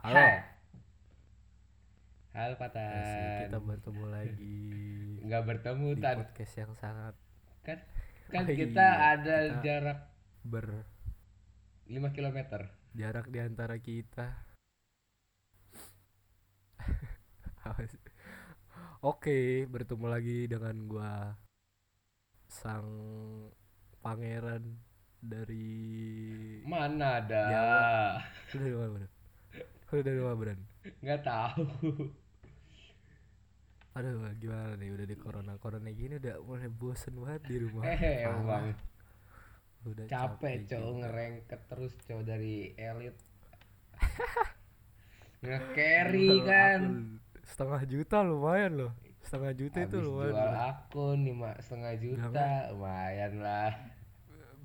Halo. Hai. Halo Patan. Masih kita bertemu lagi. Enggak bertemu di Tan. Podcast yang sangat kan oh, kita iya. Ada kita jarak 5 km. Jarak di antara kita. Oke, bertemu lagi dengan gua sang pangeran dari mana ada Jawa. Udah dari mana? Nggak tahu. Aduh, gimana nih, udah di corona gini udah mulai bosen banget di rumah. Bang. Udah capek cowok ngerengket terus cowok dari elit. Nge-carry kan. Setengah juta lumayan loh. Setengah juta habis itu lumayan. Jual akun nih mak, setengah juta. Lumayan lah.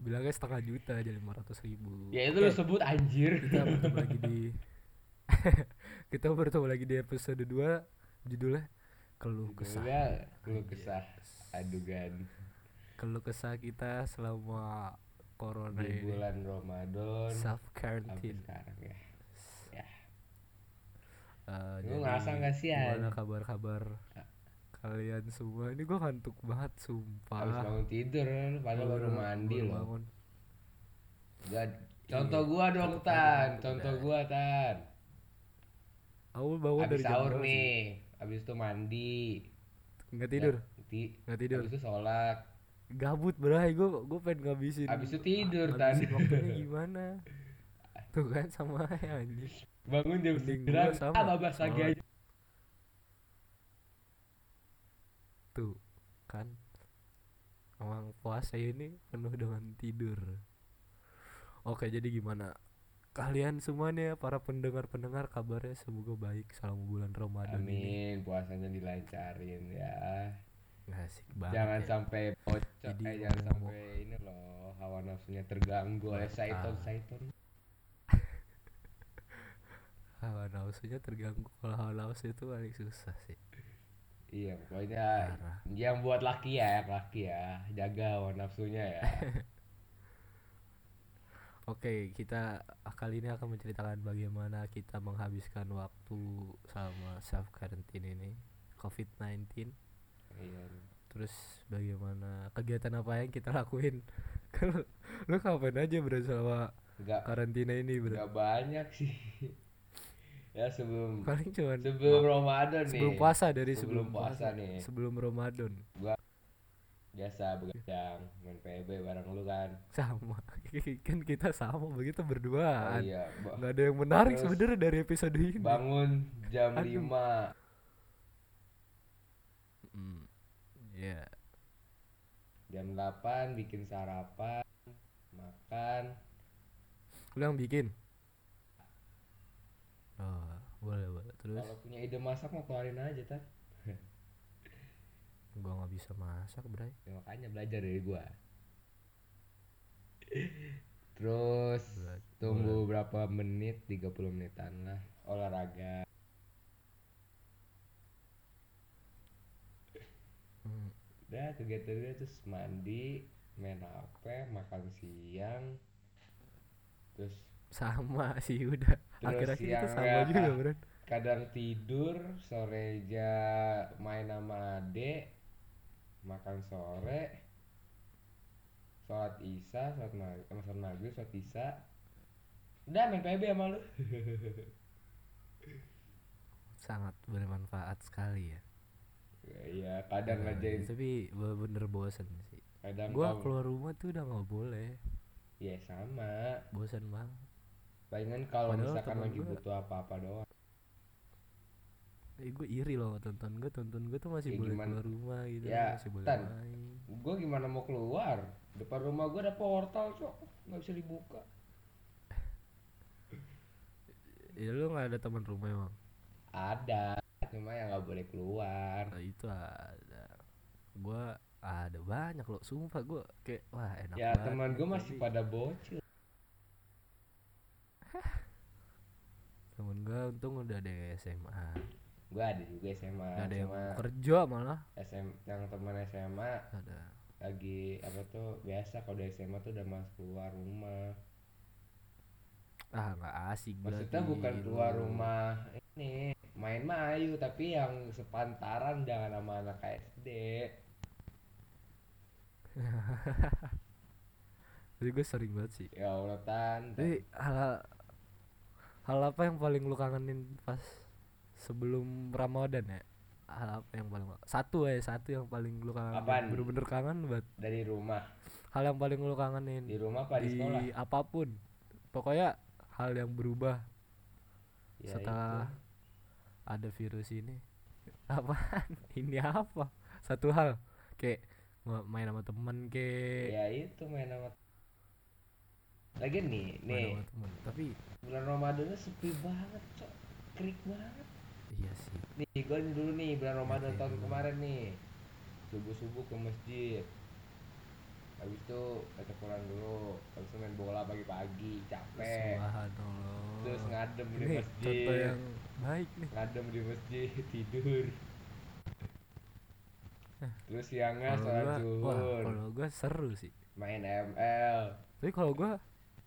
Bilangnya setengah juta jadi 500.000. Ya itu lo sebut anjir. Kita bertemu lagi di episode 2, judulnya Keluh Kesah. Adugan. Keluh kesah kita selama corona di bulan Ramadan. Self quarantine sekarang ya. Ya. Lu ngerasa enggak sih? Gimana kabar-kabar kalian semua? Ini gue ngantuk banget sumpah. Habis bangun tidur padahal baru mandi loh. Bangun. Contoh gua dong Tan, Tan. Aku bangun dari sahur nih, habis itu mandi. Enggak tidur. Habis itu sholat. Gabut bray, gua pengen ngabisin. Habis itu tidur Tan. Waktunya gimana? Tuh kan sama ya anjir. Bangun jam 9 sama babas lagi. Tuh kan emang puasa ini penuh dengan tidur. Oke, jadi gimana kalian semuanya para pendengar kabarnya? Semoga baik selama bulan Ramadan. Amin, ini puasanya dilancarin ya. Asik banget. Jangan ya. Sampai bocor, jangan sampai ini loh hawa nafsunya terganggu oleh syaitan. Hawa nafsunya terganggu, kalau hawa nafsu itu paling susah sih. Iya, pokoknya parah. Yang buat laki ya, jaga hawa nafsunya ya. Oke, kita kali ini akan menceritakan bagaimana kita menghabiskan waktu sama self quarantine ini, COVID-19. Iya. Terus bagaimana kegiatan apa yang kita lakuin? Lu kapan aja bersama karantina ini, bro? Enggak banyak sih. Ya sebelum Ramadan nih. Sebelum puasa nih. Sebelum Ramadan. Gua biasa begadang, main PB bareng lu kan. Sama. Kan kita sama begitu berduaan. Oh, iya. Enggak ada yang menarik sebenarnya dari episode ini. Bangun jam 5. Yeah. Jam 8 bikin sarapan, makan. Lu yang bikin? Oh, boleh. Terus kalau punya ide masak mau keluarin aja Tan. Gua enggak bisa masak, bray. Ya, makanya belajar dari gua. Terus tunggu berapa menit? 30 menitan lah olahraga. Udah kegiatannya terus mandi, main HP, makan siang. Terus sama sih udah. Terus akhir-akhir itu sama juga, bro. Kadang tidur, sore aja main sama adek, makan sore, sholat isya, sholat maghrib, sholat isya. Udah main PB sama lu. Sangat bermanfaat sekali ya. Iya, kadang ngajain. Tapi bener bosen sih. Kadang gua keluar rumah tuh udah nggak boleh. Ya sama. Bosen banget. Palingan kalau misalkan lagi butuh apa-apa doang. Gue iri loh tonton gue tuh masih boleh gimana? Keluar rumah gitu ya, masih boleh main. Gue gimana mau keluar? Depan rumah gue ada portal cok, nggak bisa dibuka. Ya lu nggak ada teman rumah emang? Ada, cuma yang nggak boleh keluar. Nah, itu ada. Gue ada banyak loh, sumpah gue kayak wah enak ya, banget. Ya teman gue masih pada bocil. Temen gue untung udah ada SMA. Gue ada juga SMA. Udah ada yang kerja malah. Yang teman SMA ada. Lagi apa tuh biasa kalau dari SMA tuh udah masuk keluar rumah. nggak asik. Maksudnya bukan keluar rumah ini main mayu, tapi yang sepantaran jangan sama anak SD. Jadi gue sering banget sih. Ya Allah Tan. Jadi hal apa yang paling lu kangenin pas sebelum Ramadan ya? Hal apa yang paling satu yang paling lu kangen, bener-bener kangen banget dari rumah. Hal yang paling lu kangenin di rumah apa di sekolah? Apapun, pokoknya hal yang berubah ya, setelah itu ada virus ini. Apaan? Ini apa? Satu hal kayak main sama temen kayak ya itu main sama lagi nih temen. Tapi bulan Ramadannya sepi banget cok, krik banget. Iya sih. Nih gue dulu nih bulan Ramadan ya, tahun kemarin nih subuh-subuh ke masjid, habis itu baca Quran dulu, habis itu main bola pagi-pagi capek, terus ngadem ini di masjid. Contoh yang baik nih, ngadem di masjid tidur. Terus siangnya sholat zuhur. Kalau gue seru sih main ML. Tapi kalau gue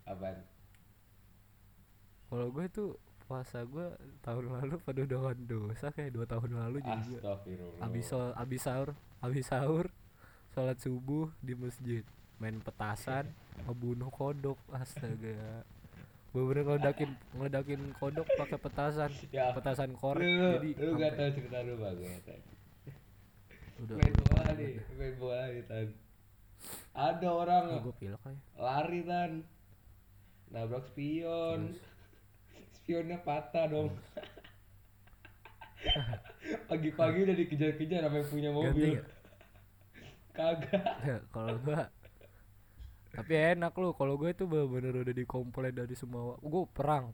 apaan? Kalau gue itu puasa gue tahun lalu pada udah dosa kayak 2 tahun lalu juga. Astagfirullah. Abis sahur sholat subuh di masjid, main petasan, ngebunuh kodok. Astaga. Bener ngeledakin kodok pakai petasan. Ya. Petasan korek. Jadi lu gak tahu cerita lu banget. Main bola nih Tan. Ada orang lari Tan, nabrak spion. Terus? Spionnya patah dong. Pagi-pagi udah dikejar-kejar sampai punya mobil. Kagak ya, kalau gua tapi enak lu. Kalau gua itu bener-bener udah dikomplain dari semua. Gua perang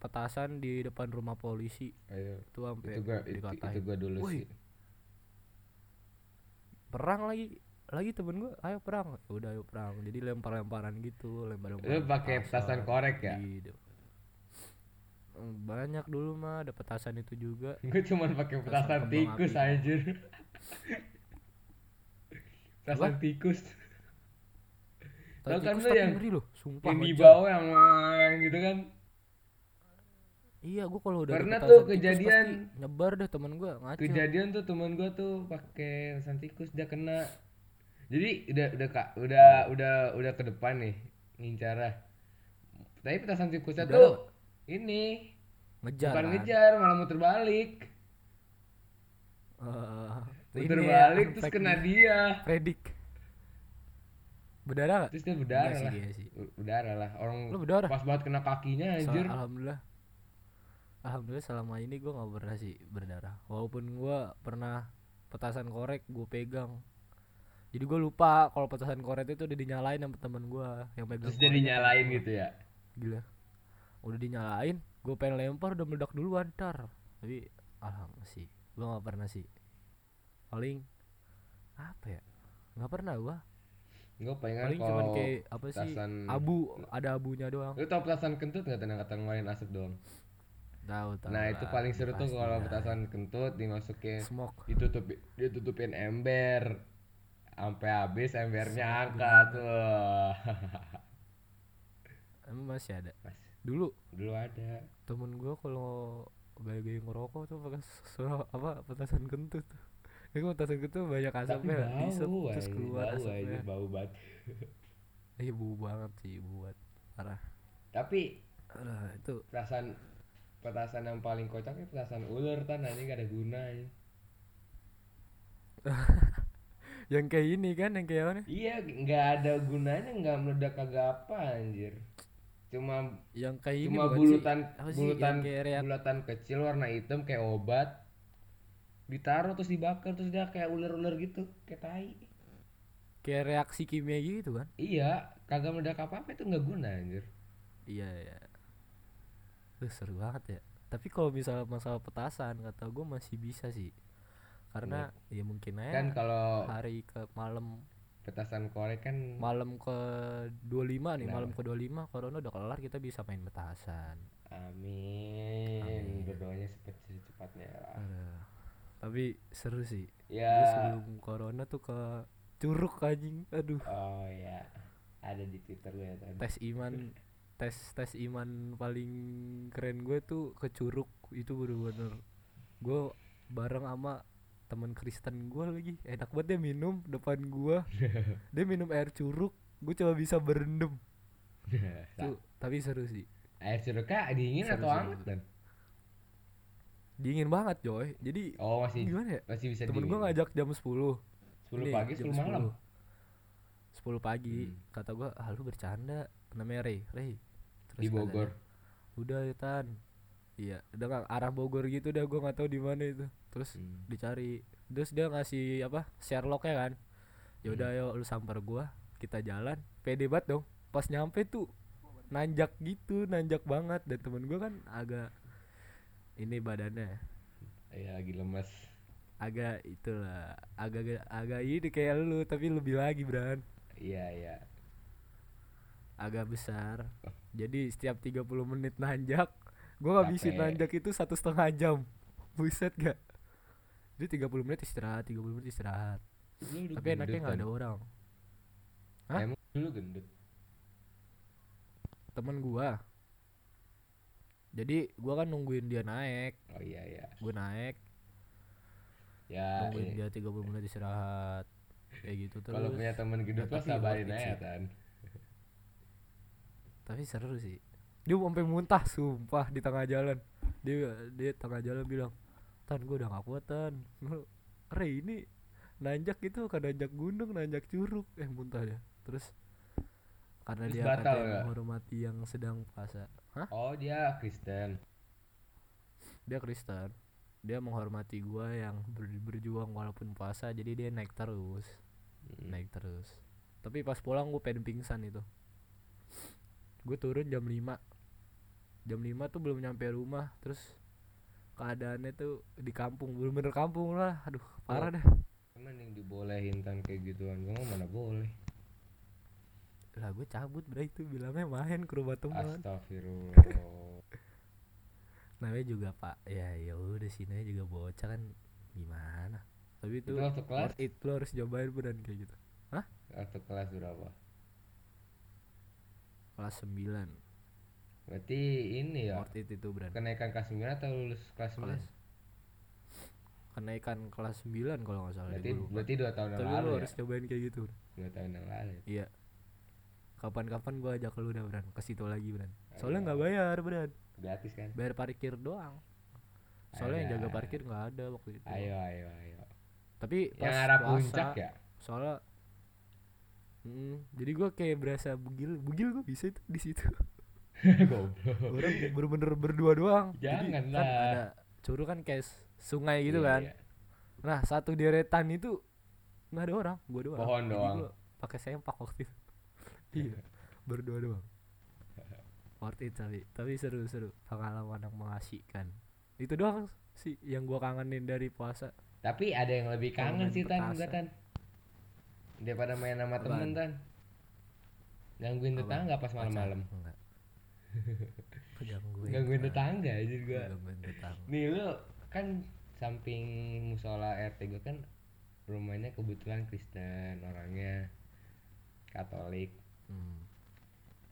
petasan di depan rumah polisi. Ayo. Itu sampai dikatain. Itu gua dulu sih. Perang lagi temen gua, ayo perang. Udah ayo perang. Jadi lempar-lemparan gitu, Lu pakai petasan korek ya? Gitu. Banyak dulu mah ada petasan itu juga. Gua cuma pakai petasan tikus anjir. Petasan tikus. Tau kan lu yang di bawah yang gitu kan. Iya gue kalau udah pernah tuh kejadian nyebar deh temen gue ngaco. Kejadian tuh temen gue tuh pakai pesan tikus dia kena. Jadi udah ke depan nih ngincara. Tapi petasan tikusnya udah tuh ini ngejar. Bukan ngejar, malah muter balik. Muter balik terus kena dia. Predik. Berdarah gak? Terus dia berdarah lah orang berdarah. Pas banget kena kakinya anjir. Alhamdulillah selama ini gue gak pernah sih berdarah. Walaupun gue pernah petasan korek gue pegang. Jadi gue lupa kalau petasan korek itu udah dinyalain sama temen gue yang pegang. Terus jadi nyalain gitu ya? Gila. Udah dinyalain, gue pengen lempar udah meledak duluan ntar. Tapi alhamdulillah sih gue gak pernah sih. Paling apa ya? Gak pernah gue. Gue pengen kalau petasan abu, ada abunya doang. Lu tau petasan kentut gak? Kata ngeluarin asap doang. Tahu. Nah itu paling seru tuh kalau petasan kentut dimasukin smoke, ditutupin ember sampai habis embernya smoke angkat tuh. Emang masih ada? Dulu ada. Temen gue kalau gaya-gaya ngerokok tuh pakai petasan kentut. Ini petasan kentut banyak asapnya lah, terus keluar asapnya. Bau banget. Iya bau banget sih, buat parah. Tapi itu petasan yang paling kocaknya petasan ular Tan, aja gak ada gunanya. Yang kayak ini kan, yang kayak apa? Iya, gak ada gunanya, gak meledak kagak apa anjir. Cuma yang kayak ini bulatan kecil warna hitam kayak obat. Ditaruh terus dibakar terus dia kayak ular-ular gitu, kayak tai. Kayak reaksi kimia gitu kan? Iya, kagak meledak apa-apa itu enggak guna anjir. Iya. Itu seru banget ya. Tapi kalau misalnya masalah petasan kata gue masih bisa sih. Karena ya mungkin aja kan kalau hari ke malam petasan korek kan malam ke 25 nih, malam ke 25 corona udah kelar kita bisa main petasan. Amin. Berdoanya secepat-cepatnya lah. Tapi seru sih. Ya. Sebelum corona tuh ke Curug anjing. Aduh. Oh ya. Ada di Twitter gue ya tadi. Tes iman paling keren gue tuh ke Curug. Itu bener-bener gue bareng sama teman Kristen gue lagi. Enak banget dia minum depan gue. Dia minum air curug, gue coba bisa berendam. Tuh, tapi seru sih. Air curug kah dingin atau hangat kan? Dingin banget coy. Jadi oh, masih gimana ya? Masih bisa. Temen gue ngajak jam 10 pagi, 10 malam. 10 pagi. Kata gue, "Ah, lu bercanda." Namanya Rey. Terus di Bogor. Katanya, udah ya Tan. Iya, udah arah Bogor gitu dah, gue nggak tahu di mana itu. Terus dicari, terus dia ngasih apa Sherlocknya kan. Ya udah ayo lu samper gue, kita jalan. Pede banget dong. Pas nyampe tuh nanjak gitu, nanjak banget. Dan temen gue kan agak ini badannya. Iya lagi lemas. Agak itulah, agak ini kayak lu tapi lebih lagi Bran. Iya. Agak besar. Jadi setiap 30 menit nanjak. Gue ngabisin nanjak itu 1,5 jam. Buset gak? Jadi 30 menit istirahat. Lu tapi enaknya kan? Gak ada orang. Hah? Emang dulu gendut? Temen gue. Jadi gue kan nungguin dia naik. Oh iya. Gue naik ya, nungguin dia 30 menit istirahat. Kayak gitu terus. Kalau punya temen gendut lo sabarin aja Tan. Tapi seru sih. Dia sampai muntah sumpah di tengah jalan. Dia tengah jalan bilang, "Tan, gue udah gak kuat Tan. Rey ini nanjak gitu, kan nanjak gunung, nanjak curug." Muntah dia. Terus karena terus dia katanya menghormati yang sedang puasa. Hah? Oh, dia Kristen. Dia menghormati gue yang berjuang walaupun puasa, jadi dia naik terus. Tapi pas pulang gue pengen pingsan itu. Gue turun jam 5. Jam 5 tuh belum nyampe rumah. Terus keadaannya tuh di kampung, bener-bener kampung lah. Aduh, parah dah. Mending dibolehin Tan kayak gituan. Gue mana boleh. Lah gue cabut bro itu, bilangnya main ke rumah teman. Astagfirullah. Namanya juga Pak. Ya udah sini juga bocah kan gimana. Tapi itu waktu kelas itu harus cobain beran kayak gitu. Hah? Waktu kelas berapa? Kelas 9. Berarti ini ya. Worth it itu beran. Kenaikan kelas 9 atau lulus kelas 9? Kenaikan kelas 9 kalau enggak salah. Berarti 2 tahun yang lalu. Tapi lu harus cobain kayak gitu. 2 tahun yang lalu. Iya. Kapan-kapan gua ajak lu dah Bran, ke situ lagi Bran. Soalnya enggak bayar Bran. Gratis kan? Bayar parkir doang. Soalnya yang jaga parkir enggak ada waktu itu. Ayo. Tapi yang arah puncak ya. Soalnya jadi gua kayak berasa bugil gua bisa itu di situ. Goblok. Orang bener-bener berdua doang. Jangan lah. Kan ada curug kan kayak sungai gitu kan. Iya. Nah, satu deretan itu enggak ada orang, gua doang. Pohon jadi doang. Gua pakai sempak waktu itu. Iya, berdua doang. Worth it tapi seru-seru, pengalaman yang mengasihkan. Itu doang sih yang gua kangenin dari puasa. Tapi ada yang lebih kangen sih Tan. Daripada main sama temen Tan. Gangguin tetangga pas malam-malam. Enggak. Gangguin tetangga aja gua. Nih lu kan samping musola RT gua kan rumahnya kebetulan Kristen, orangnya Katolik.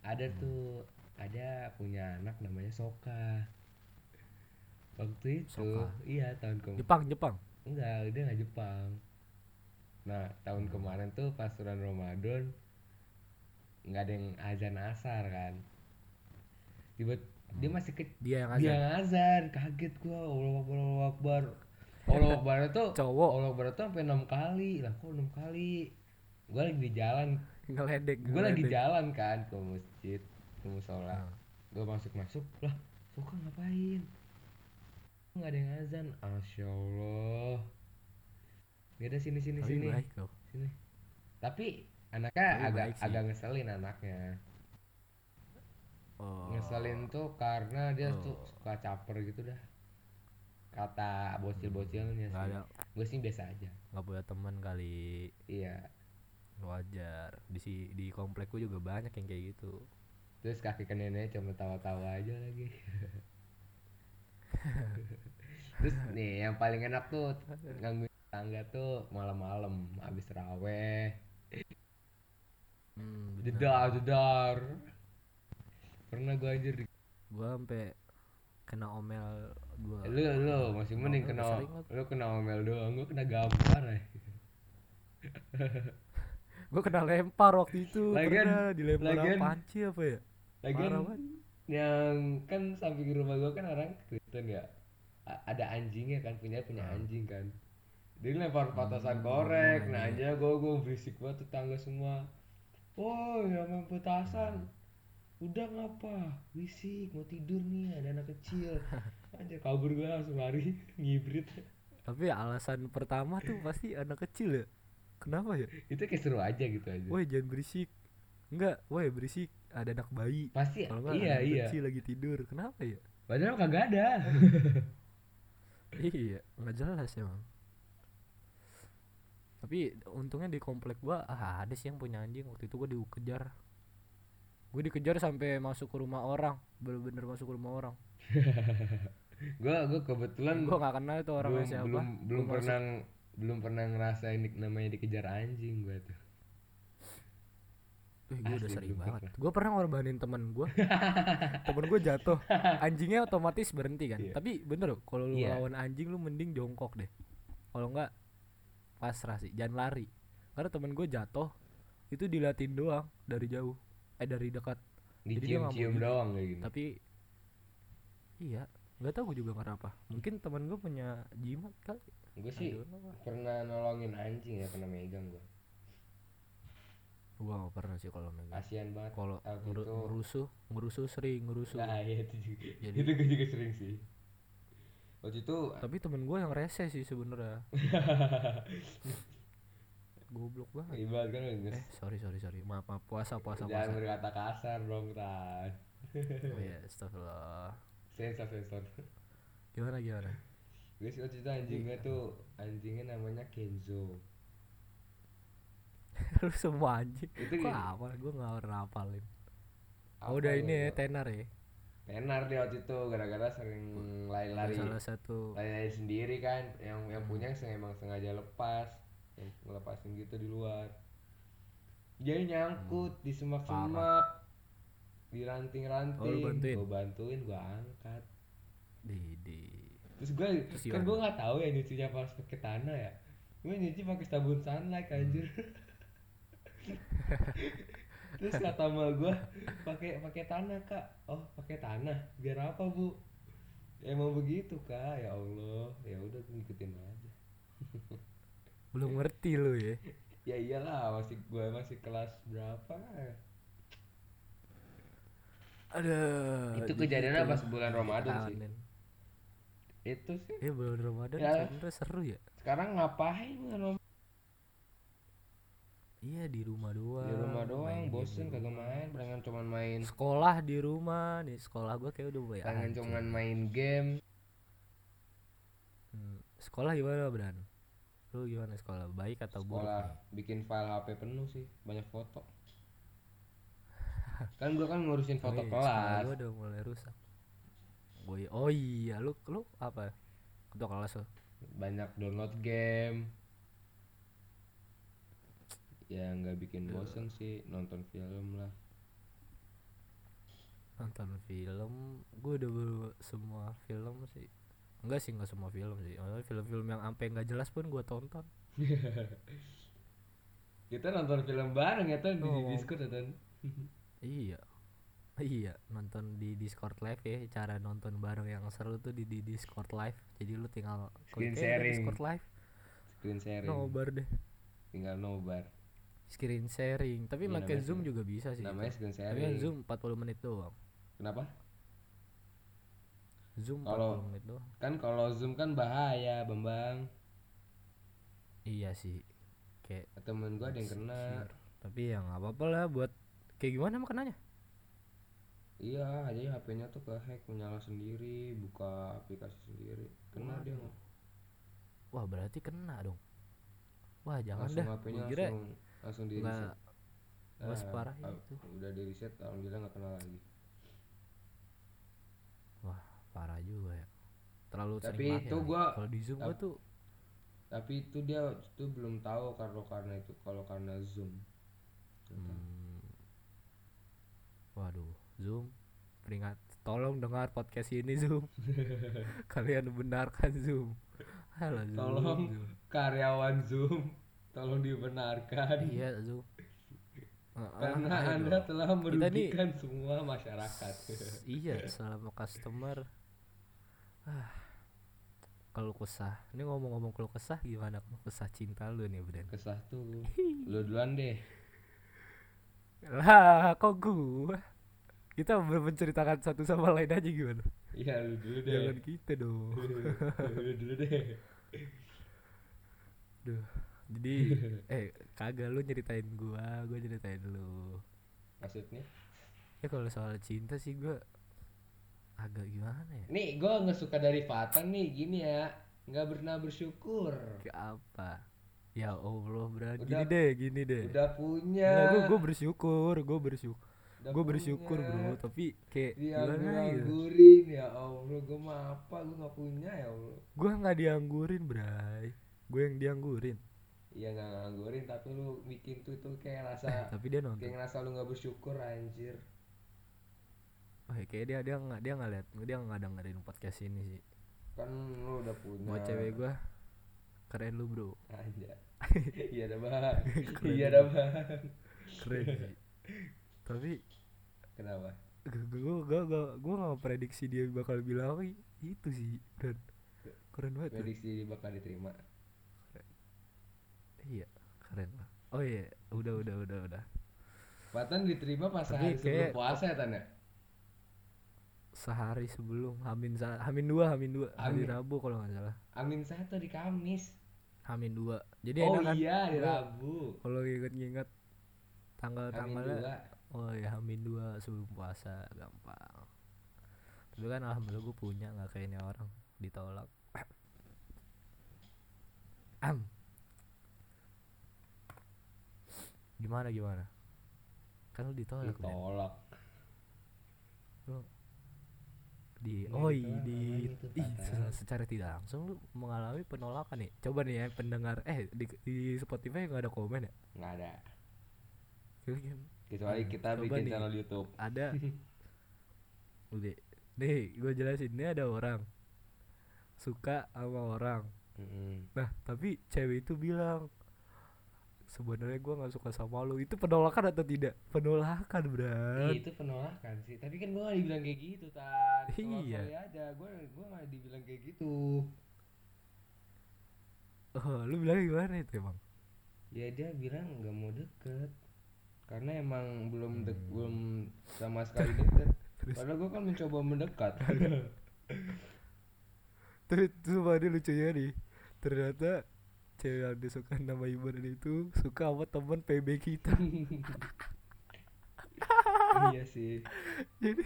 Ada punya anak namanya Soka. Waktu itu Soka. Iya tahun kemarin. Jepang? Enggak, dia enggak Jepang. Nah tahun kemarin tuh pas bulan Ramadan nggak ada yang azan asar kan. Dia masih dia yang azan. Kaget gua. Allahu Akbar tuh cowok. Allahu Akbar tuh sampai 6 kali lah. Kok 6 kali? Gua lagi di jalan. Gue lagi jalan kan ke masjid, ke musola. Gue masuk lah, Soka ngapain? Nggak ada yang azan. Masya Allah. Nggak ada sini. Tapi anaknya agak ngeselin anaknya. Oh. Ngeselin tuh karena dia tuh suka caper gitu dah. Kata bocil-bocilnya sih. Gue sih biasa aja. Nggak punya teman kali. Iya. Wajar. Di komplek gue juga banyak yang kayak gitu. Terus kaki neneknya cuma tawa-tawa aja lagi. Terus nih yang paling enak tuh gangguin tetangga tuh malam-malam abis raweh. jedar. Pernah gue anjir. Gue sampai kena omel dua. Lu masih mending kena. Lu kena omel doang, gue kena gampar. Gue kena lempar waktu itu. Pernah dilempar panci apa ya? Lagian yang kan samping rumah gue kan orang Kristen ya. Ada anjingnya kan, punya anjing kan. Dia lempar petasan korek, nah aja gue berisik banget tetangga semua. Oh, lempar petasan. Udah ngapa? Bisik, mau tidur nih, ada anak kecil. Anjir, kabur gue langsung lari, ngibrit. Tapi alasan pertama tuh pasti anak kecil ya. Kenapa ya? Itu kayak seru aja gitu aja. Woi, jangan berisik. Enggak, woi berisik, ada anak bayi. Pasti kalo iya. Kecil lagi tidur. Kenapa ya? Padahal kagak ada. Iya, enggak jelas ya, Bang. Tapi untungnya di komplek gua ada sih yang punya anjing. Waktu itu gua dikejar. Gua dikejar sampai masuk ke rumah orang, bener-bener masuk ke rumah orang. gua kebetulan gua enggak kenal itu orangnya siapa. Belum pernah ngerasain namanya dikejar anjing gua tuh. Gue udah sering banget. Gue pernah ngorbanin temen gue. Temen gue jatuh, anjingnya otomatis berhenti kan. Yeah. Tapi bener loh, kalau lu lawan anjing lu mending jongkok deh. Kalau enggak pasrah sih, jangan lari. Karena temen gue jatuh, itu diliatin doang dari jauh, dari dekat. Dicium-cium doang kayak gitu. Tapi iya, nggak tahu gue juga kenapa. Mungkin temen gue punya jimat kali. Gue sih pernah nolongin anjing ya, pernah megang gue. Gua nggak pernah sih kalau megang. Kasian banget. Kalau ngerusuh sering. Nah iya itu juga. Jadi, itu gue juga sering sih. Waktu itu. Tapi temen gue yang rese sih sebenarnya. Goblok banget. Ibarat kan. Sorry. Maaf. Puasa. Jangan berkata kasar dong Tan. Oh iya, astagfirullah. Sensor. Gimana. Gue sih waktu itu anjingnya namanya Kenzo. Lu semua anjing. Itu apa? Gue nggak ngapalin. Udah ini ya, tenar dia waktu itu gara-gara sering lari-lari. Salah satu. Lari-lari sendiri kan, yang punya emang sengaja lepas, ngelepasin gitu di luar. Dia nyangkut di semak-semak, di ranting-ranting. Gue bantuin, gue angkat. Terus gue kan gue nggak tahu ya nyucinya pas pakai tanah ya. Gue nyuci pakai sabun Sunlight anjir. Terus kata mama gue pakai tanah kak. Oh pakai tanah biar apa bu? Emang begitu kak, ya Allah. Ya udah gue ngikutin aja. Belum ngerti lo ya. Ya iyalah, gue masih kelas berapa? Aduh. Itu kejadiannya pas bulan Ramadan sih. Itu sih. Ya bulan Ramadan sebenarnya seru ya. Sekarang ngapain bulan? Iya di rumah doang bosen kagak main, pengen cuman main sekolah di rumah. Di sekolah gue kayak udah boleh pengen cuman main game. Sekolah gimana Bran? Lu gimana sekolah, baik atau buruk? Sekolah bikin file HP penuh sih, banyak foto. Kan gue kan ngurusin foto kelas. Gue udah mulai rusak. Oh iya lu apa? Ketua kelas lo? Banyak download game. Ya nggak bikin bosen sih, nonton film. Gue udah semua film sih. Nggak semua film sih. Film-film yang ampe nggak jelas pun gue tonton. Kita nonton film bareng ya Ton, di Discord ya Ton. Iya nonton di Discord live ya. Cara nonton bareng yang seru tuh di Discord live. Jadi lu tinggal screen sharing Discord live. Screen sharing. Nobar deh. Tinggal nobar. Screen sharing, tapi pakai Zoom juga bisa sih. Namanya screen sharing. Tapi Zoom 40 menit doang. Kenapa? Zoom 40 menit doang. Kan kalau Zoom kan bahaya, Bambang. Iya sih. Kayak temen gua ada yang kena. Tapi ya enggak apa-apa lah buat kayak gimana mah kenanya? Iya, aja HP-nya tuh kehack, menyala sendiri, buka aplikasi sendiri. Kena dia. Wah, berarti kena dong. Wah, jangan langsung dah. HP-nya langsung di reset. Mas parah itu. Udah di reset, alhamdulillah enggak kena lagi. Wah, parah juga ya. Terlalu sering banget. Tapi itu gua kalau di Zoom gua tuh tapi itu dia belum tahu karena itu kalau karena Zoom. Waduh, Zoom, peringat, tolong dengar podcast ini Zoom. Kalian benarkan Zoom. Halo Zoom. Tolong Zoom. Karyawan Zoom, tolong dibenarkan. Iya Zoom. Karena Anda telah merugikan semua masyarakat. Iya, selama customer. Kalau kesah, ini ngomong-ngomong kalau kesah gimana? Kesah cinta lu nih, Bren. Kesah tuh lu duluan deh. Lah, kok gua? Kita menceritakan satu sama lain aja gimana? Iya, lu dulu deh. Jangan kita dong. Lu dulu deh. Duh. Jadi, kagak, lu nyeritain gua nyeritain lu. Maksudnya? Ya kalau soal cinta sih gua agak gimana ya? Nih, gue nggak suka dari Fatan nih, gini ya, nggak pernah bersyukur. Ke apa? Ya Allah, berarti gini deh. Udah punya. Nah, gue bersyukur. Gue bersyukur bro, tapi kayak dianggurin ya Allah, gue mah apa? Gue nggak punya ya Allah. Gue nggak dianggurin bray, gue yang dianggurin. Iya nggak nganggurin, tapi lu bikin tuh kayak rasa. Tapi dia nonton. Kayak ngerasa lu nggak bersyukur anjir. Oh, kayak dia nggak dengerin podcast ini sih. Kan lu udah punya. Buat cewek gue, keren lu bro. Aja. Iya dah bang. Keren. Tapi kenapa? Gue nggak prediksi dia bakal bilang itu sih. Keren banget. Prediksi dia bakal diterima. Keren. Iya, keren lah. Oh iya, udah. Patan diterima pas hari sebelum puasa ya Tana. Sehari sebelum Hamin 2 hari Rabu kalau enggak salah. Hamin 1 di Kamis. Hamin 2. Jadi enak kan. Oh iya, di Rabu. Kalau inget-inget tanggal-tanggalnya. Oh iya, Hamin 2 sebelum puasa, gampang. Tapi kan alhamdulillah gue punya, enggak kayak ini orang ditolak. Gimana? Kan lu ditolak. Ditolak. Lu secara tidak langsung lu mengalami penolakan nih. Coba nih ya pendengar di Spotify enggak ada komen ya? Enggak ada. Kecuali kita bikin nih, channel YouTube. Ada. Udah. Nih, gua jelasin ini ada orang suka sama orang. Mm-hmm. Nah, tapi cewek itu bilang sebenarnya gua enggak suka sama lu. Itu penolakan atau tidak? Penolakan, Bro. Itu penolakan sih. Tapi kan gua enggak dibilang kayak gitu, Tan. Iya. Aja. Gua enggak dibilang kayak gitu. Oh, lu bilang gimana itu, Bang? Ya dia bilang enggak mau deket. Karena emang belum sama sekali deket. Padahal gua kan mencoba mendekat. Terus coba dia lucunya nih. Ternyata cewek yang disuka nama Iban itu suka sama teman PB kita. Iya sih. Jadi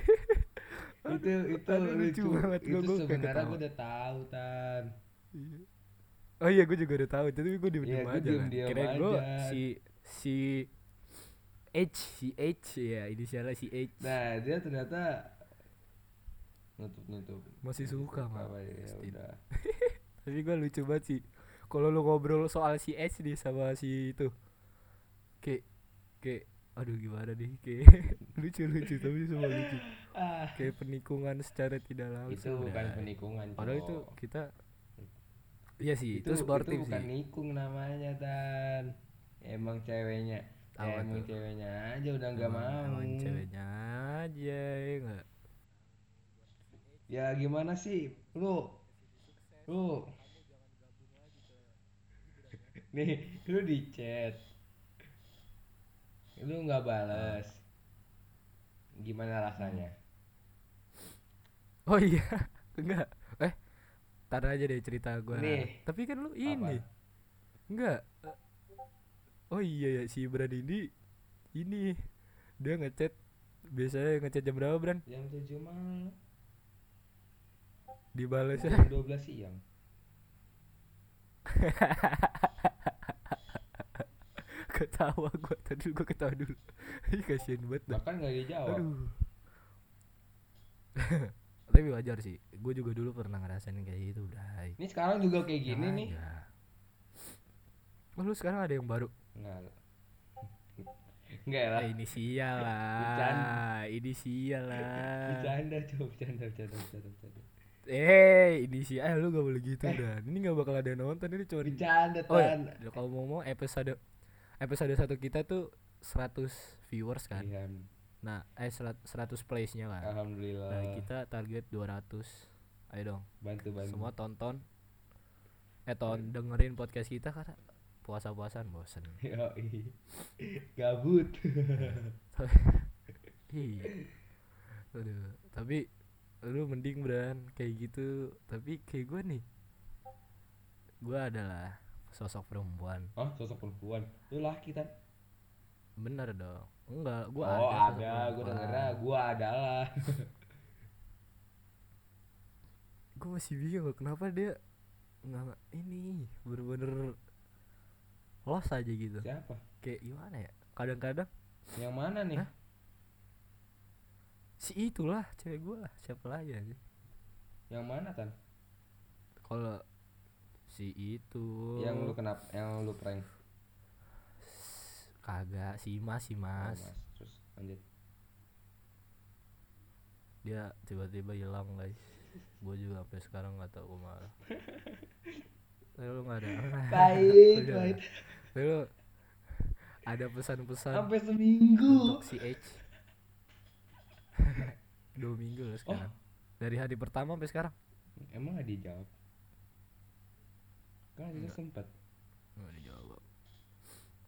itu lucu banget. Itu sebenarnya gue udah tahu Tan. Iya. Oh iya gue juga udah tahu. Jadi gue diem aja. Keren gue si H ya inisialnya si H. Nah dia ternyata nutup. Masih suka mah. Ya udah. Tapi gue lucu banget sih. Kalau lu ngobrol soal si H nih sama si itu kayak aduh gimana nih kayak lucu tapi semua lucu kayak penikungan secara tidak langsung. Itu bukan penikungan padahal itu kita iya sih itu sportif sih. Itu bukan nikung namanya Dan. Emang ceweknya ceweknya aja udah enggak mau. Ceweknya aja enggak. Ya gimana sih lu nih, lu di chat, lu nggak balas, gimana rasanya? Oh iya, enggak, tar aja deh cerita gue. Tapi kan lu ini, enggak. Oh iya ya si Bran ini dia ngechat, biasanya ngechat jam berapa Bran? Jam 7 malam. Dibalasnya? Jam 12 siang. Ketawa gue tadi ketawa dulu. Ih kasihan banget. Bahkan enggak dijawab. Aduh. Tapi wajar sih. Gue juga dulu pernah ngerasain kayak gitu, Bray. Ini sekarang juga kayak gini nih. Lu sekarang ada yang baru? Enggak. Enggak lah. Ini sial lah. Bercanda. Ini sih, lu gak boleh gitu Dan. Ini gak bakal ada yang nonton, ini cuma bercanda. Oh ya, kalau mau episode 1 kita tuh 100 viewers kan. Iya. Nah, 100 plays-nya kan. Alhamdulillah. Nah, kita target 200. Ayo dong. Bantu. Semua tonton. Dengerin podcast kita karena puasa-puasaan bosen. Yoi. Gabut. Aduh, tapi lu mending beran kayak gitu. Tapi kayak gue nih, gue adalah sosok perempuan. Oh, sosok perempuan. Lu laki kan? Bener dong. Enggak, gue ada. Gue dengernya gue adalah. Gue masih bingung kenapa dia nggak ini bener-bener los aja gitu. Siapa? Kayak gimana ya? Kadang-kadang. Yang mana nih? Hah? Si itulah cewek gue lah, siapa lagi aja. Yang mana kan? Kalau si itu. Yang lu kenapa? Yang lu prank? Kagak, si mas. Oh, mas. Terus lanjut. Dia tiba-tiba hilang guys. Gue juga sampai sekarang nggak tahu kemana. Lu nggak ada. Baik. Lu ada pesan-pesan? Sampai seminggu. Untuk si H. 2 minggu loh sekarang. Dari hari pertama sampai sekarang. Emang gak dijawab? Kan dia sempat. Gak dijawab.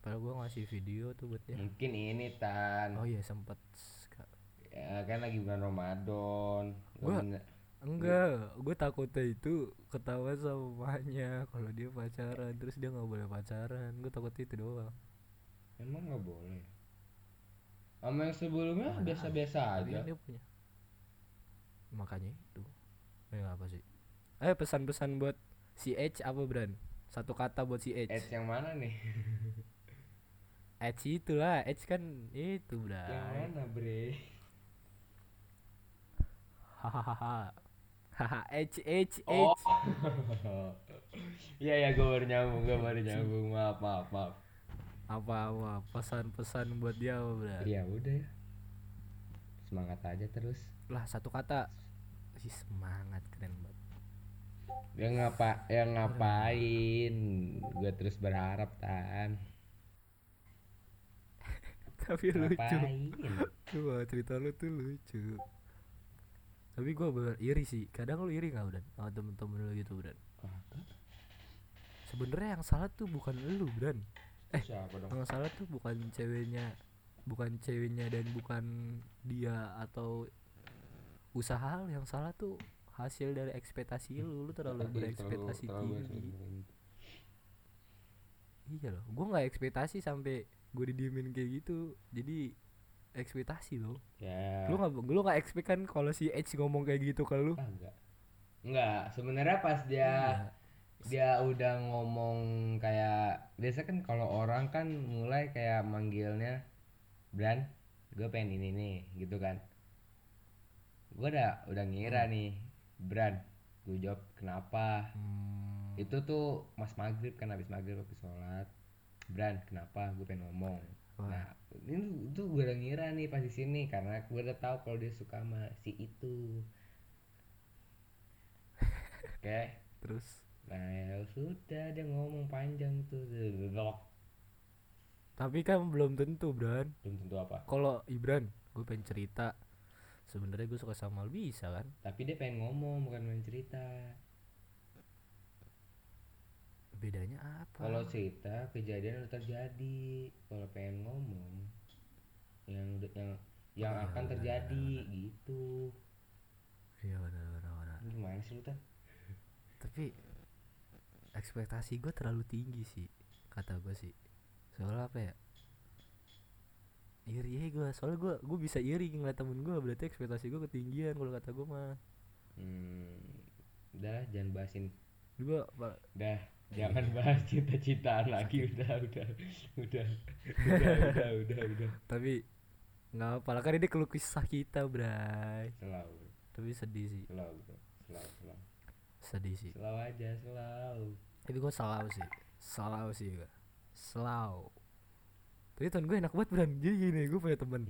Padahal gue ngasih video tuh buat dia. Mungkin ini Tan. Oh iya sempet. Ya kan lagi bulan Ramadan. Enggak, gue takutnya itu ketahuan sama mamanya kalau dia pacaran. Terus dia gak boleh pacaran. Gue takut itu doang. Emang gak boleh? Sama yang sebelumnya biasa-biasa aja. Dia punya. Makanya itu. Apa sih? Ayo pesan-pesan buat si H apa Bran? Satu kata buat si H. H yang mana nih? H itulah, H kan itu Bran. Yang mana Bre? Hahaha. H. Oh. Iya, gue baru nyambung. Maaf. Apa pesan-pesan buat dia berarti? Ya udah ya. Semangat aja terus. Lah satu kata. Si semangat keren banget. Dia ngapain? Gue terus berharap Tan. Tapi lucu. Coba cerita lu tuh lucu. Tapi gue iri sih. Kadang lu iri enggak Bran? Sama temen-temen lu gitu Bran. Sebenarnya yang salah tuh bukan lu Bran. Kalau salah tuh bukan ceweknya dan bukan dia atau usaha. Yang salah tuh hasil dari ekspektasi lu terlalu berekspektasi tinggi. Iya loh, gue nggak ekspektasi sampai gue didiemin kayak gitu. Jadi ekspektasi lo. Yeah. Lu nggak ekspek kan kalau si H ngomong kayak gitu ke lu? Enggak. Sebenarnya pas dia udah ngomong kayak biasa kan kalau orang kan mulai kayak manggilnya Bran, gue pengen ini nih gitu kan. Gue udah ngira nih Bran, gue jawab kenapa. Itu tuh mas maghrib kan, habis maghrib habis sholat. Bran kenapa, gue pengen ngomong. Nah ini tuh gue udah ngira nih pas di sini karena gue udah tahu kalau dia suka sama si itu. Okay. Terus nah ya sudah dia ngomong panjang tuh blok. Tapi kan belum tentu Bran. Belum tentu apa? Kalau Ibran gue pengen cerita sebenarnya gue suka sama lu bisa kan. Tapi dia pengen ngomong bukan pengen cerita. Bedanya apa? Kalau cerita kejadian udah terjadi. Kalau pengen ngomong yang akan terjadi bener. Gitu. Iya benar. Gimana sih lu Tan? Tapi ekspektasi gue terlalu tinggi sih kata gue sih. Soalnya apa ya, iri gue. Soalnya gue bisa iri ngeliat temen gue. Berarti ekspektasi gue ketinggian kalau kata gue mah. Udah jangan bahasin. Juga pak. Dah jangan bahas cita-citaan lagi. Udah. Tapi nggak apa-apa kan ini keluh kesah kita Bray. Selalu. Tapi sedih sih. Selalu. Sedih sih. Selalu aja. Tapi gue selalu sih. Tapi temen gue enak banget beran. Jadi gini, gue punya temen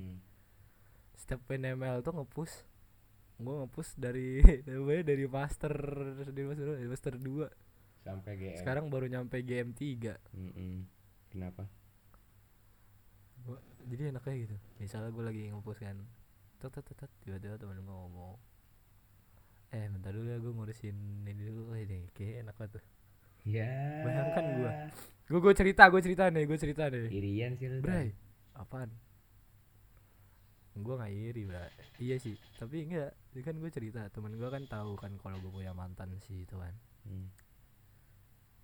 setiap main ML tuh nge-push. Gue nge-push dari master, dari master 2 sampai GM. Sekarang baru nyampe GM 3. Kenapa? Gua, jadi enaknya gitu. Misalnya gue lagi nge-push kan, tiba-tiba temen gue ngomong, bentar dulu ya gue ngurusin ini dulu. Kayak enak banget tuh. Ya. Bayangkan gue cerita nih. Irian sih lu. Bray, apaan? Gue nggak iri, bray. Iya sih, tapi enggak. Jadi kan gue cerita, temen gue kan tahu kan kalau gue punya mantan si itu kan.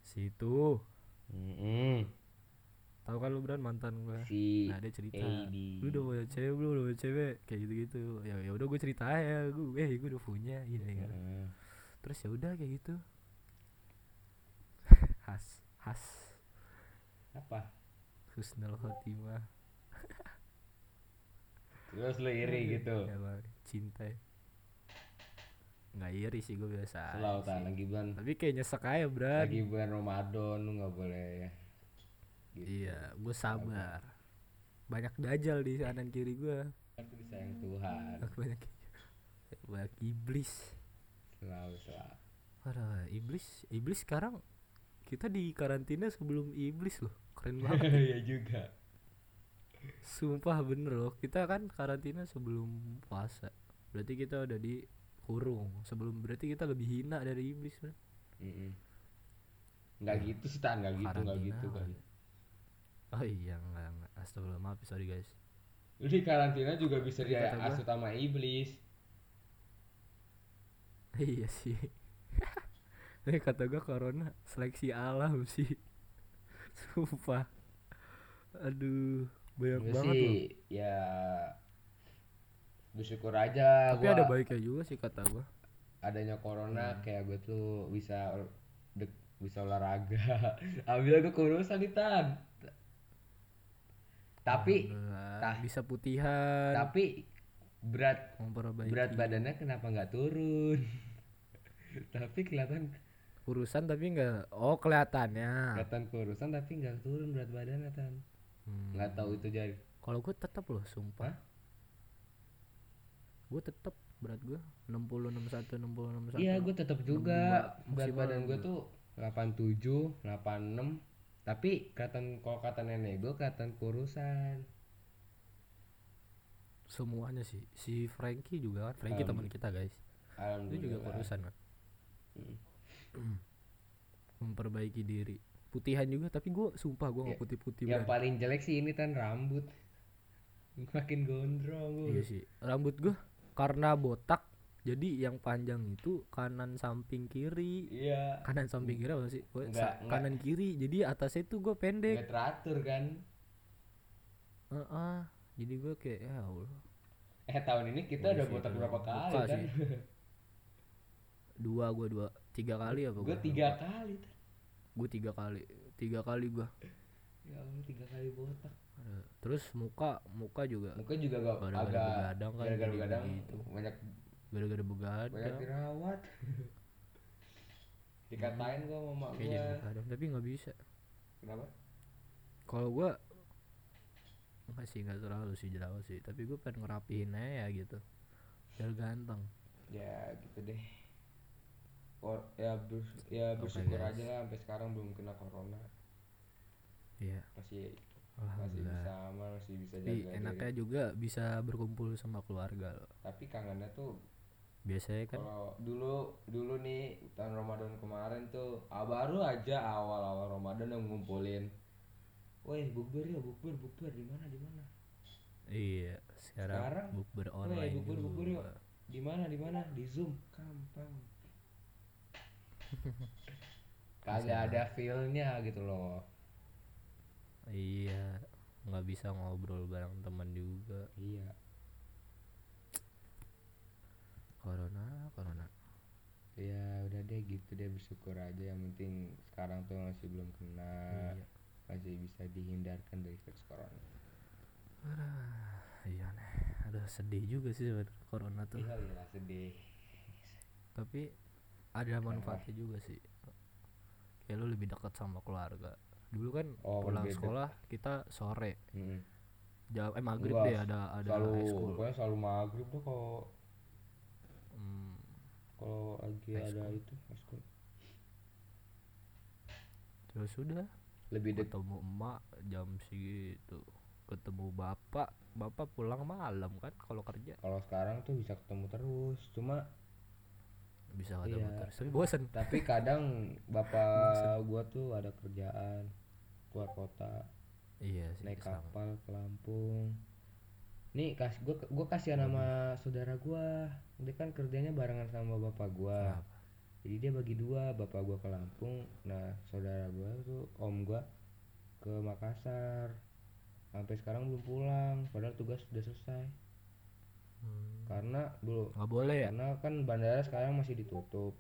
Si itu. Tahu kan lu beran mantan gue. Si nah, dia cerita. Lu udah punya cewek belum? Udah punya cewek kayak gitu-gitu. Ya udah gue cerita ya, gue udah punya gitu kan. Terus ya udah kayak gitu. khas apa husnul khotimah. Terus lo iri gitu? Cinta nggak iri sih, gue biasa selautan lagi bulan, tapi kayak nyesek aja bro, lagi bulan Ramadan lu nggak boleh ya gitu. Iya gue sabar, banyak dajal di kanan kiri gue, tapi sayang Tuhan banyak iblis selalu. Waduh, iblis sekarang kita di karantina sebelum iblis loh, keren banget. Iya juga. Sumpah bener loh, kita kan karantina sebelum puasa. Berarti kita udah di kurung sebelum, berarti kita lebih hina dari iblis kan? Nggak gitu sih, nggak gitu kan? Oh iya nggak. Astagfirullah, maaf sorry guys. Lu di karantina juga bisa diasuh sama iblis. Iya sih. Ini kata gue corona seleksi alam sih. Sumpah. Aduh, banyak juga banget sih, loh. Ya bersyukur aja. Tapi ada baiknya juga sih kata gue. Adanya corona kayak gue tuh bisa olahraga. Ambil gue kurusan nih Tan. Tapi bisa putihan. Tapi berat badannya kenapa nggak turun? Tapi kelihatan kurusan tapi nggak, kelihatan kurusan tapi nggak turun berat badannya Tan. Nggak tahu itu jadi. Kalau gue tetap loh, sumpah. Gue tetap berat gue 60 61. Iya gue tetap juga 62, berat badan gue tuh 87 86. Tapi kalau kata nenek gue kelihatan kurusan. Semuanya sih, si Frankie juga kan, Frankie teman kita guys. Itu juga kurusan kan. Memperbaiki diri, putihan juga, tapi gue sumpah gue nggak putih yang bener. Paling jelek sih ini Tan, rambut makin gondrong gue. Iya sih, rambut gue karena botak jadi yang panjang itu kanan samping kiri. Iya, kanan samping kiri apa sih? Kanan kiri, jadi atasnya itu gue pendek, nggak teratur kan. Jadi gue kayak ya Allah, tahun ini kita udah botak berapa kali kan? 2 gue 3 kali apa gue? Gue tiga kali. Ya Allah, 3 kali botak. Terus muka juga agak begadang gitu. Gara-gara begadang. Banyak dirawat. Dikatain gue sama mak gue. Tapi nggak bisa. Kenapa? Kalau gue nggak terlalu sih jerawat sih, tapi gue pengen ngerapihin aja gitu. Biar ganteng. Ya gitu deh. Bersyukur aja lah sampai sekarang belum kena corona. Iya. Masih bisa jaga. Enaknya juga bisa berkumpul sama keluarga loh. Tapi kangennya tuh biasanya kan dulu nih tahun Ramadan kemarin tuh baru aja awal-awal Ramadan yang ngumpulin. Woi, bukber di mana? Iya, sekarang bukber online. Bukber yuk. Di mana? Di Zoom, kampang. Kagak ada feel-nya gitu loh. Iya, enggak bisa ngobrol bareng teman juga. Iya. Corona. Ya udah deh gitu deh, bersyukur aja yang penting sekarang tuh masih belum kena. Iya. Aja bisa dihindarkan dari virus corona. Iya nih, aduh sedih juga sih corona tuh. Iya sedih. Tapi ada manfaatnya juga sih. Kayak lu lebih dekat sama keluarga. Dulu kan pulang sekolah kita sore. Jam maghrib deh ada high school. Pokoknya selalu maghrib tuh kok. Kalau lagi ada itu high school. Terus sudah lebih ketemu emak jam segitu, ketemu bapak, bapak pulang malam kan kalau kerja. Kalau sekarang tuh bisa ketemu terus, cuma bisa ketemu terus tapi bosan. Tapi kadang bapak gua tuh ada kerjaan keluar kota. Iya sih, naik kapal ke Lampung. Nih gua kasihan sama saudara gua. Dia kan kerjanya barengan sama bapak gua. Kenapa? Jadi dia bagi dua, bapak gua ke Lampung, nah saudara gua tuh om gua ke Makassar. Sampai sekarang belum pulang, padahal tugas sudah selesai. Karena belum. Enggak boleh ya? Karena kan bandara sekarang masih ditutup.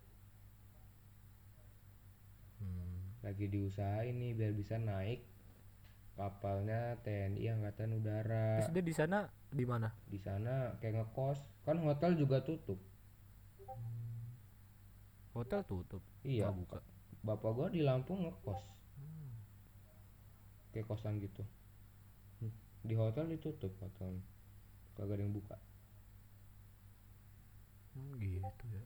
Lagi diusahain nih biar bisa naik kapalnya TNI Angkatan Udara. Terus dia di sana di mana? Di sana kayak ngekos, kan hotel juga tutup. Hotel tutup. Iya, buka. Bapak gua di Lampung ngekos. Kayak kosan gitu. Di hotel ditutup hotel. Kagak ada yang buka. Gitu ya.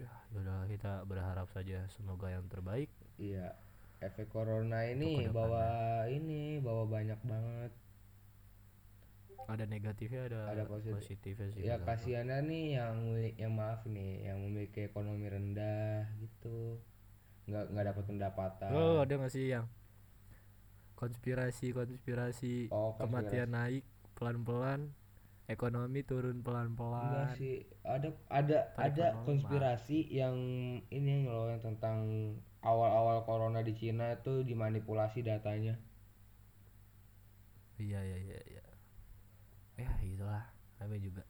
Ya, udah kita berharap saja semoga yang terbaik. Iya. Efek corona ini bawa banyak banget. Ada negatifnya ada positifnya sih. Ya kasihannya nih yang maaf nih yang memiliki ekonomi rendah gitu. Enggak dapat pendapatan. Oh, ada enggak sih yang konspirasi kematian naik pelan-pelan, ekonomi turun pelan-pelan. Enggak sih, ada konspirasi yang ini loh yang tentang awal-awal corona di China itu dimanipulasi datanya. Iya. Ya gitulah, tapi juga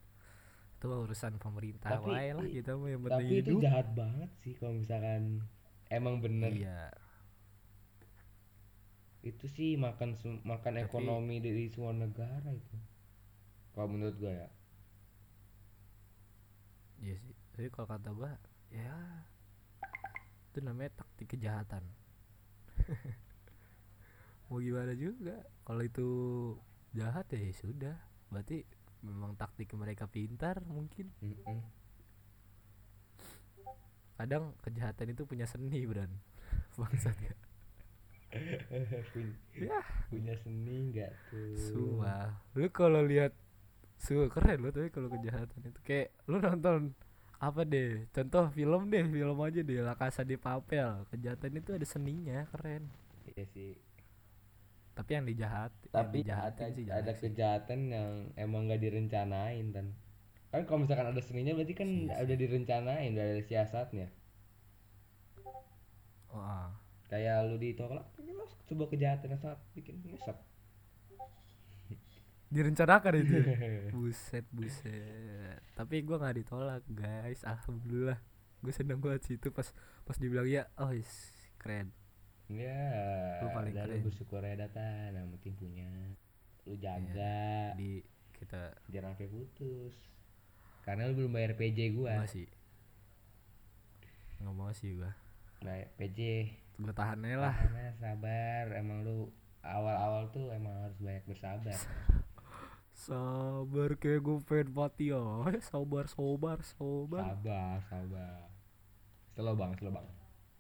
itu urusan pemerintah wae lah kita mau yang penting hidup. Tapi itu jahat banget sih kalau misalkan emang bener. Iya. Itu sih makan tapi, ekonomi dari semua negara itu. Kalau menurut gue ya. Iya sih. Jadi kalau kata gue ya itu namanya taktik kejahatan. Mau gimana juga kalau itu jahat ya sudah. Berarti memang taktik mereka pintar mungkin. Kadang kejahatan itu punya seni, Bran. Bangsatnya. Punya seni enggak tuh. Sumpah. Lu kalau lihat keren lu tuh kalau kejahatan itu kayak lu nonton apa deh? Contoh film aja deh, La Casa de Papel. Kejahatan itu ada seninya, keren. Iya sih. Tapi yang dijahatin sih ada kejahatan sih. Yang emang gak direncanain kan kalau misalkan ada seninya berarti kan udah direncanain, udah ada siasatnya. Kayak lu ditolak coba kejahatan yang sangat bikin nyesek direncanakan itu. buset tapi gue gak ditolak guys, alhamdulillah. Gue seneng banget situ pas dibilang ya, keren. Ya, lu bersyukur ya datang, yang penting punya. Lu jaga di kita jangan sampai putus. Karena lu belum bayar PJ gua. Enggak mau sih gua. Nah, PJ gua tahan aja lah. Nah, sabar. Emang lu awal-awal tuh emang harus banyak bersabar. Sabar kayak gua pengen mati ya. Sabar. Sabar. Slow bang.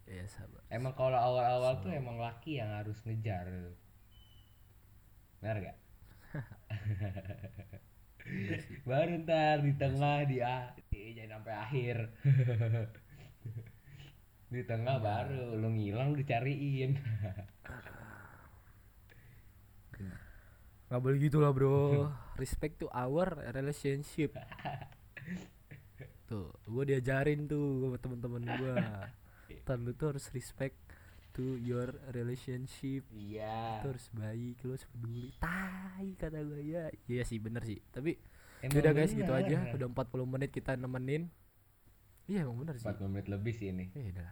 Ya, sabar. Emang kalau awal-awal tuh emang laki yang harus ngejar. Benar gak? Baru ntar di tengah jangan sampai akhir. Di tengah baru lu ngilang dicariin. Gak boleh gitu lah bro. Respect to our relationship. Tuh, gue diajarin tuh sama temen-temen gue. Lu tuh harus respect to your relationship. Iya. Lu harus baik, lu harus peduli. Tai kata gue ya. Iya sih bener sih. Tapi udah guys gitu aja. Udah 40 menit kita nemenin. Iya emang bener sih. 40 menit lebih sih ini. Iya udah.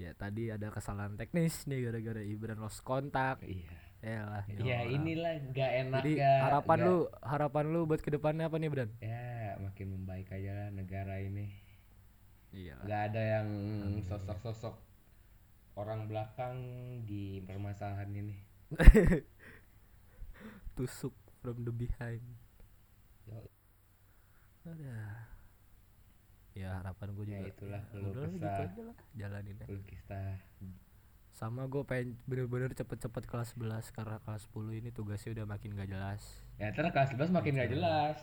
Ya tadi ada kesalahan teknis nih gara-gara Ibran lost kontak. Iya. Yalah. Ya inilah gak enak. Jadi harapan lu buat kedepannya apa nih Ibran? Ya makin membaik aja lah negara ini. Iya. Gak ada yang sosok-sosok orang belakang di permasalahan ini. Tusuk from the behind. Ada. Ya harapan gue juga. Ya itulah lu kisah. Gitu jalanin aja. Kisah. Sama gue pengen bener-bener cepet-cepet kelas 11 karena kelas 10 ini tugasnya udah makin gak jelas. Ya ternyata kelas 11 makin gak jelas.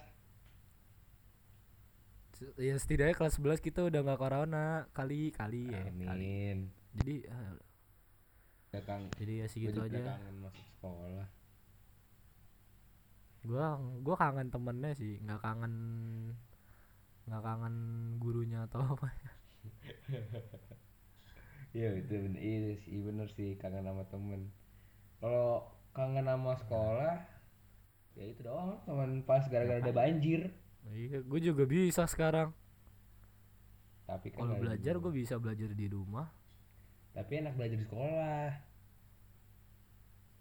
Ya setidaknya kelas 11 kita udah gak corona kali-kali ya. Amin. Jadi ya segitu aja. Kangen masuk sekolah. Gua kangen temennya sih, nggak kangen gurunya atau apa. Iya bener sih, kangen sama temen. Kalau kangen sama sekolah, ya itu doang. Temen pas gara-gara ada banjir. Iya, gue juga bisa sekarang. Tapi kalau belajar gue bisa belajar di rumah. Tapi enak belajar di sekolah.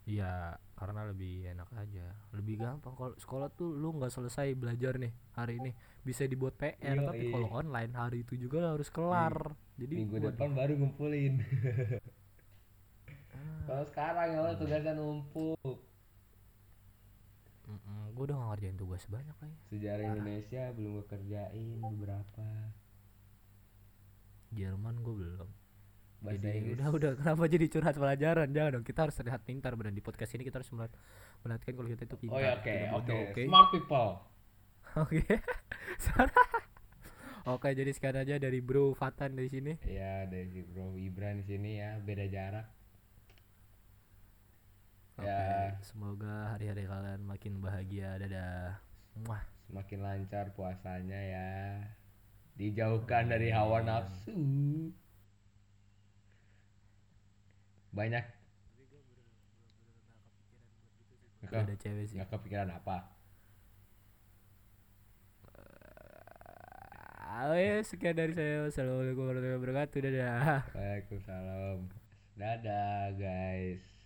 Iya, karena lebih enak aja, lebih gampang. Kalau sekolah tuh lu nggak selesai belajar nih hari ini, bisa dibuat PR. Yo, tapi kalau online hari itu juga harus kelar. Jadi minggu depan baru ngumpulin. Kalau sekarang ya lo tugasnya numpuk. Gue udah nggak ngerjain tugas banyak lagi. Sejarah Indonesia belum gue kerjain beberapa. Jerman gue belum. Bahasa jadi udah kenapa jadi curhat pelajaran? Jangan dong, kita harus terlihat pintar benar di podcast ini, kita harus melihatkan kalau kita itu pintar. Oh ya oke. Smart people. Oke. Oke, jadi sekarang aja dari Bro Fatan di sini. Iya, dari Bro Ibran di sini ya, beda jarak. Oke. Semoga hari-hari kalian makin bahagia, dadah. Muah. Semakin lancar puasanya ya. Dijauhkan dari hawa nafsu. Banyak nggak ada cewek sih, nggak kepikiran apa. Ayo sekian dari saya, assalamualaikum warahmatullahi wabarakatuh, dadah. Waalaikumsalam, dadah guys.